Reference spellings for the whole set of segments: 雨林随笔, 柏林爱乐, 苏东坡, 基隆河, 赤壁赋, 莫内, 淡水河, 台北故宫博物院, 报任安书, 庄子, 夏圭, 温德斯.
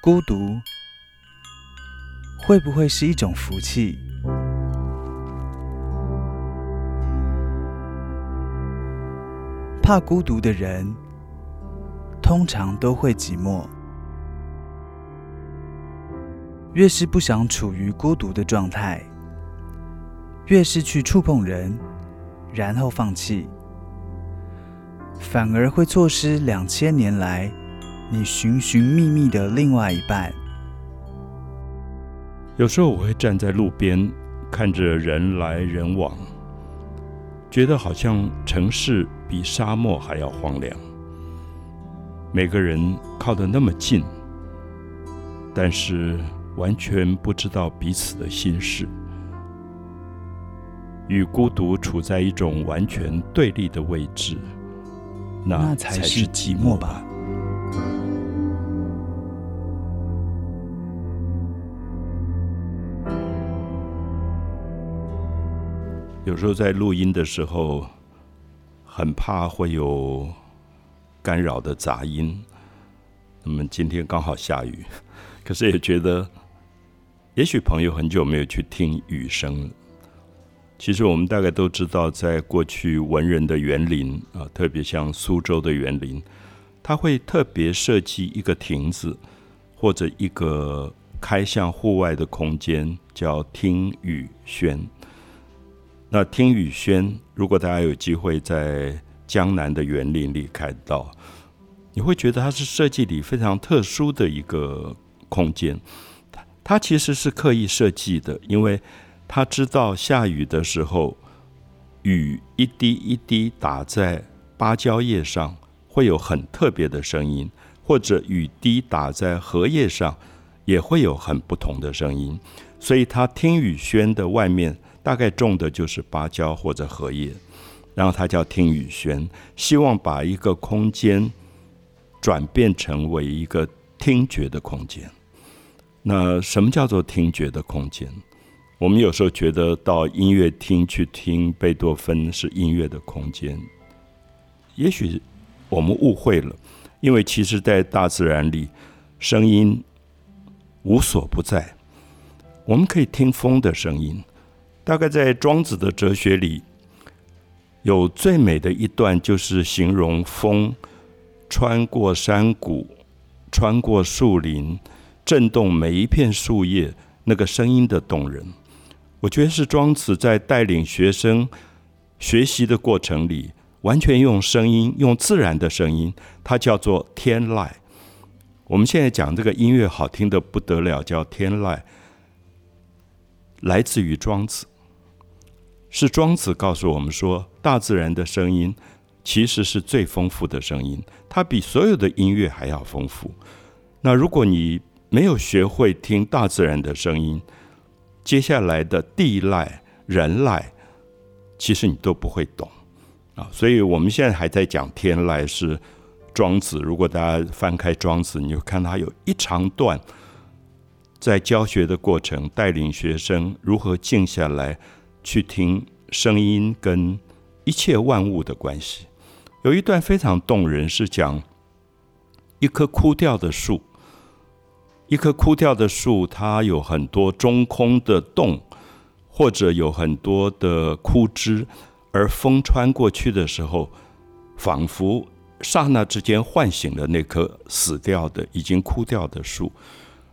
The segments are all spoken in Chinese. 孤独会不会是一种福气？怕孤独的人，通常都会寂寞。越是不想处于孤独的状态，越是去触碰人，然后放弃，反而会错失2000年来你寻寻觅觅的另外一半。有时候我会站在路边，看着人来人往，觉得好像城市比沙漠还要荒凉，每个人靠得那么近，但是完全不知道彼此的心事，与孤独处在一种完全对立的位置，那才是寂寞吧。有时候在录音的时候，很怕会有干扰的杂音。那么今天刚好下雨，可是也觉得，也许朋友很久没有去听雨声了。其实我们大概都知道，在过去文人的园林，特别像苏州的园林，它会特别设计一个亭子，或者一个开向户外的空间，叫听雨轩。那听雨轩，如果大家有机会在江南的园林里看到，你会觉得它是设计里非常特殊的一个空间。它其实是刻意设计的，因为它知道下雨的时候，雨一滴一滴打在芭蕉叶上，会有很特别的声音，或者雨滴打在荷叶上，也会有很不同的声音。所以它听雨轩的外面大概种的就是芭蕉或者荷叶，然后它叫听雨轩，希望把一个空间转变成为一个听觉的空间。那什么叫做听觉的空间？我们有时候觉得到音乐厅去听贝多芬是音乐的空间，也许我们误会了，因为其实在大自然里，声音无所不在，我们可以听风的声音。大概在庄子的哲学里，有最美的一段就是形容风穿过山谷，穿过树林，震动每一片树叶，那个声音的动人。我觉得是庄子在带领学生学习的过程里，完全用声音，用自然的声音，它叫做天籁。我们现在讲这个音乐好听的不得了，叫天籁，来自于庄子。是庄子告诉我们说，大自然的声音其实是最丰富的声音，它比所有的音乐还要丰富。那如果你没有学会听大自然的声音，接下来的地籁、人籁，其实你都不会懂。所以我们现在还在讲天籁是庄子，如果大家翻开庄子，你就看它有一长段在教学的过程，带领学生如何静下来去听声音跟一切万物的关系。有一段非常动人，是讲一棵枯掉的树，一棵枯掉的树，它有很多中空的洞，或者有很多的枯枝，而风穿过去的时候，仿佛刹那之间唤醒了那棵死掉的、已经枯掉的树。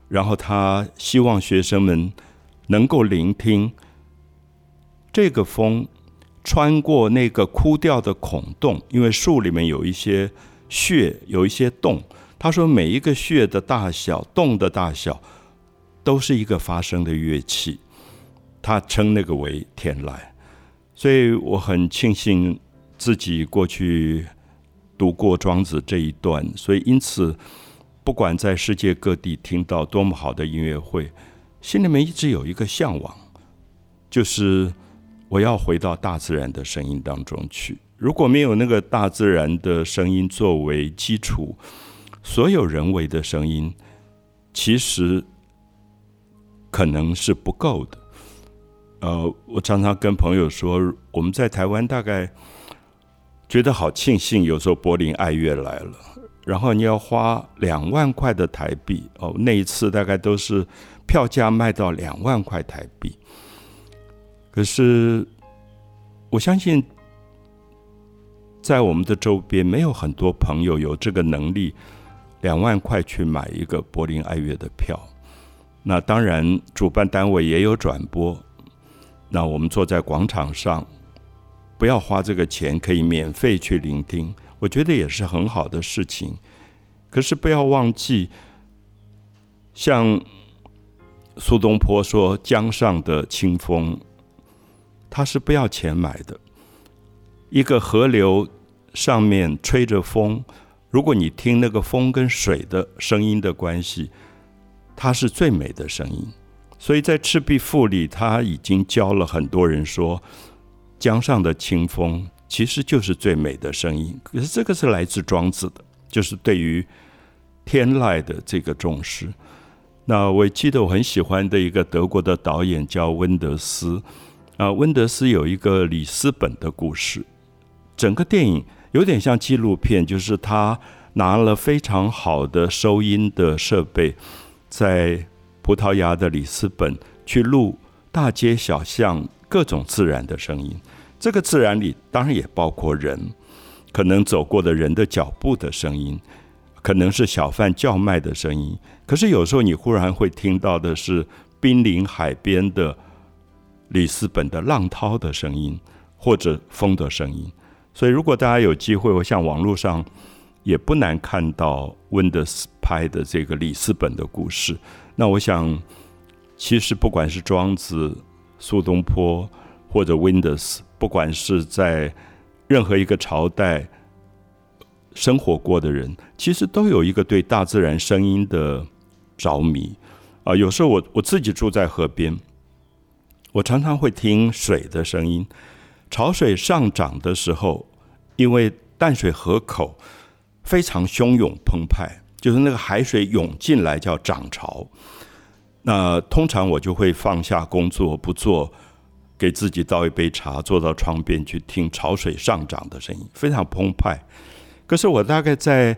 然后他希望学生们能够聆听这个风穿过那个枯掉的孔洞，因为树里面有一些穴，有一些洞。他说每一个穴的大小、洞的大小都是一个发声的乐器，他称那个为天籁。所以我很庆幸自己过去读过庄子这一段，所以因此不管在世界各地听到多么好的音乐会，心里面一直有一个向往，就是我要回到大自然的声音当中去。如果没有那个大自然的声音作为基础，所有人为的声音其实可能是不够的。我常常跟朋友说，我们在台湾大概觉得好庆幸，有时候柏林爱乐来了，然后你要花2万块的台币哦，那一次大概都是票价卖到2万块台币。可是我相信在我们的周边没有很多朋友有这个能力2万块去买一个柏林爱乐的票。那当然主办单位也有转播，那我们坐在广场上不要花这个钱，可以免费去聆听，我觉得也是很好的事情。可是不要忘记，像苏东坡说江上的清风，它是不要钱买的。一个河流上面吹着风，如果你听那个风跟水的声音的关系，它是最美的声音。所以在《赤壁赋》里，他已经教了很多人说，江上的清风其实就是最美的声音。可是这个是来自庄子的，就是对于天籁的这个重视。那我记得我很喜欢的一个德国的导演叫温德斯啊，温德斯有一个里斯本的故事，整个电影有点像纪录片，就是他拿了非常好的收音的设备，在葡萄牙的里斯本去录大街小巷各种自然的声音。这个自然里当然也包括人，可能走过的人的脚步的声音，可能是小贩叫卖的声音，可是有时候你忽然会听到的是濒临海边的里斯本的浪涛的声音，或者风的声音。所以如果大家有机会，我想网络上也不难看到温德斯拍的这个里斯本的故事。那我想其实不管是庄子、苏东坡或者温德斯，不管是在任何一个朝代生活过的人，其实都有一个对大自然声音的着迷，有时候 我自己住在河边，我常常会听水的声音。潮水上涨的时候，因为淡水河口非常汹涌澎湃，就是那个海水涌进来叫涨潮。那通常我就会放下工作不做，给自己倒一杯茶，坐到窗边去听潮水上涨的声音，非常澎湃。可是我大概在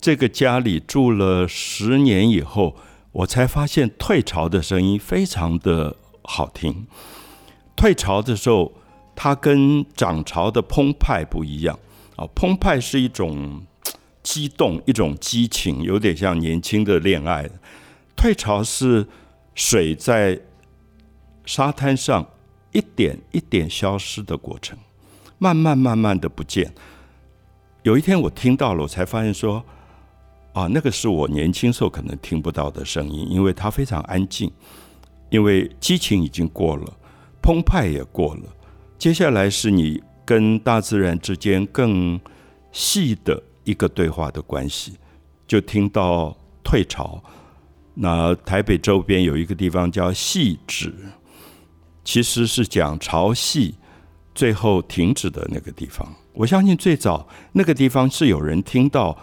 这个家里住了10年以后，我才发现退潮的声音非常的好听。退潮的时候，它跟涨潮的澎湃不一样，澎湃是一种激动，一种激情，有点像年轻的恋爱。退潮是水在沙滩上一点一点消失的过程，慢慢慢慢的不见。有一天我听到了，我才发现说，那个是我年轻时候可能听不到的声音，因为它非常安静，因为激情已经过了，澎湃也过了，接下来是你跟大自然之间更细的一个对话的关系，就听到退潮。那台北周边有一个地方叫汐止，其实是讲潮汐最后停止的那个地方。我相信最早那个地方是有人听到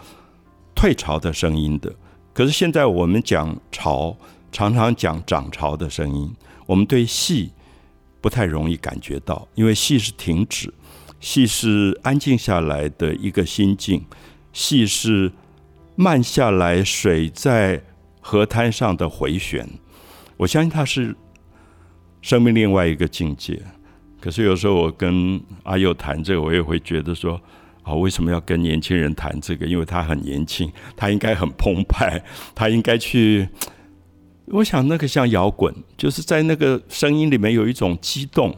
退潮的声音的，可是现在我们讲潮，常常讲涨潮的声音，我们对汐不太容易感觉到，因为汐是停止，汐是安静下来的一个心境，汐是慢下来水在河滩上的回旋。我相信它是生命另外一个境界。可是有时候我跟阿佑谈这个，我也会觉得说，为什么要跟年轻人谈这个？因为他很年轻，他应该很澎湃，他应该去，我想那个像摇滚，就是在那个声音里面有一种激动。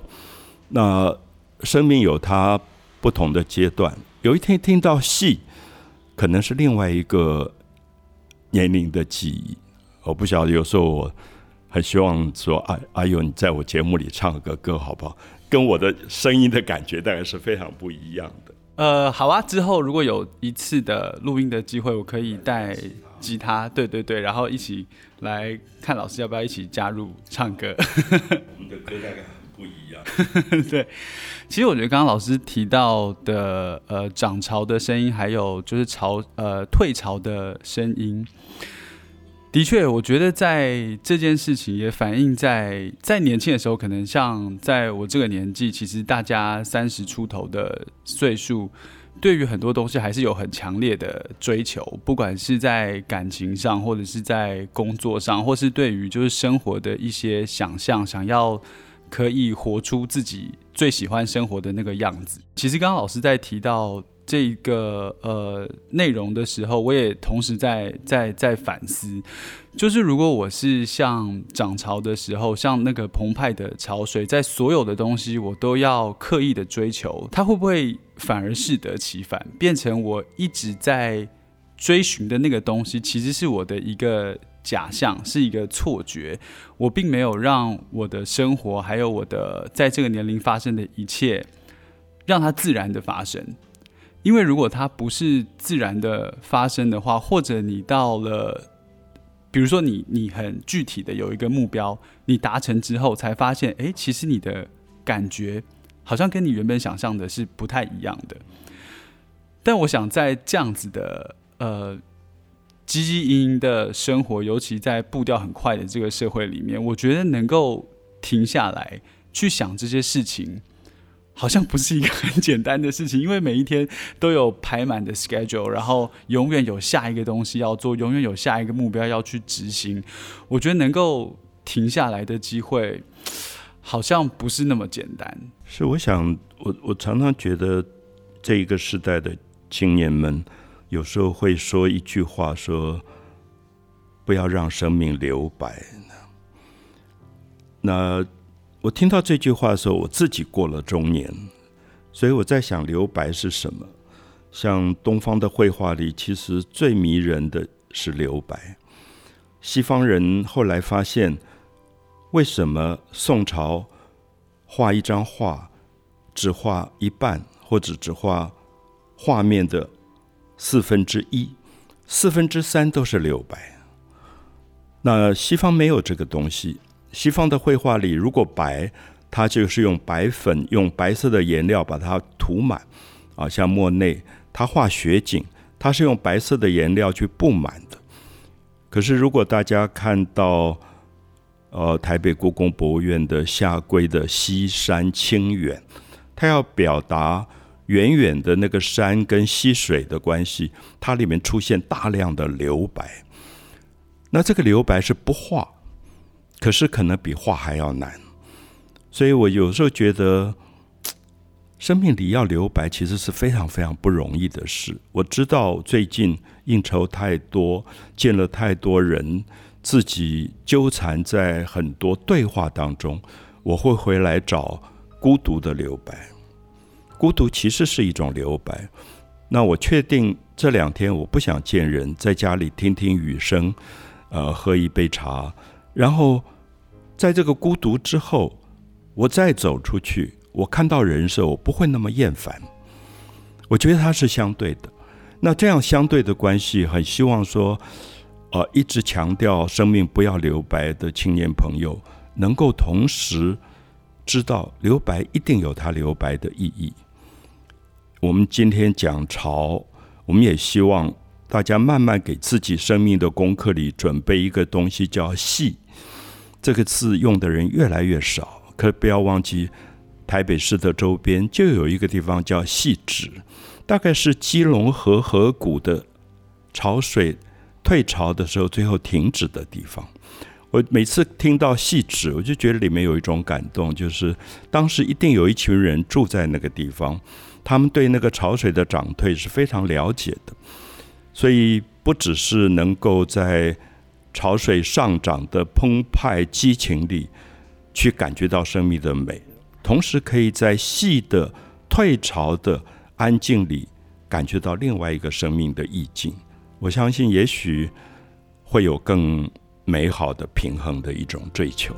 那生命有它不同的阶段，有一天听到戏，可能是另外一个年龄的记忆。我不晓得，有时候我很希望说哎呦你在我节目里唱个歌好不好，跟我的声音的感觉大概是非常不一样的。好啊，之后如果有一次的录音的机会，我可以带吉他，对对对，然后一起来看老师要不要一起加入唱歌。我们的歌大概很不一样。对，其实我觉得刚刚老师提到的涨潮的声音，还有就是退潮的声音，的确，我觉得在这件事情也反映在年轻的时候，可能像在我这个年纪，其实大家30出头的岁数，对于很多东西还是有很强烈的追求，不管是在感情上，或者是在工作上，或是对于就是生活的一些想象，想要可以活出自己最喜欢生活的那个样子。其实刚刚老师在提到这个内容的时候，我也同时在反思，就是如果我是像涨潮的时候，像那个澎湃的潮水，在所有的东西我都要刻意的追求，它会不会反而适得其反，变成我一直在追寻的那个东西其实是我的一个假象，是一个错觉，我并没有让我的生活还有我的在这个年龄发生的一切让它自然的发生。因为如果它不是自然的发生的话，或者你到了比如说 你很具体的有一个目标，你达成之后才发现诶，其实你的感觉好像跟你原本想象的是不太一样的。但我想在这样子的汲汲营营的生活，尤其在步调很快的这个社会里面，我觉得能够停下来去想这些事情好像不是一个很简单的事情，因为每一天都有排满的 schedule， 然后永远有下一个东西要做，永远有下一个目标要去执行。我觉得能够停下来的机会好像不是那么简单。是，我想 我常常觉得这一个时代的青年们有时候会说一句话，说不要让生命留白。那我听到这句话的时候，我自己过了中年，所以我在想留白是什么。像东方的绘画里，其实最迷人的是留白。西方人后来发现，为什么宋朝画一张画只画一半，或者只画画面的1/4，3/4都是留白。那西方没有这个东西，西方的绘画里如果白，它就是用白粉，用白色的颜料把它涂满，像莫内他画雪景，他是用白色的颜料去布满的。可是如果大家看到台北故宫博物院的夏圭的西山清远，他要表达远远的那个山跟溪水的关系，它里面出现大量的留白。那这个留白是不画，可是可能比画还要难。所以我有时候觉得生命里要留白其实是非常非常不容易的事。我知道最近应酬太多，见了太多人，自己纠缠在很多对话当中，我会回来找孤独的留白。孤独其实是一种留白。那我确定这2天我不想见人，在家里听听雨声，喝一杯茶，然后在这个孤独之后我再走出去，我看到人的时候我不会那么厌烦。我觉得它是相对的。那这样相对的关系，很希望说一直强调生命不要留白的青年朋友能够同时知道留白一定有它留白的意义。我们今天讲潮，我们也希望大家慢慢给自己生命的功课里准备一个东西叫戏。这个字用的人越来越少，可不要忘记台北市的周边就有一个地方叫戏止，大概是基隆河河谷的潮水退潮的时候最后停止的地方。我每次听到戏止，我就觉得里面有一种感动，就是当时一定有一群人住在那个地方，他们对那个潮水的涨退是非常了解的。所以不只是能够在潮水上涨的澎湃激情里去感觉到生命的美，同时可以在戏的退潮的安静里感觉到另外一个生命的意境。我相信也许会有更美好的平衡的一种追求。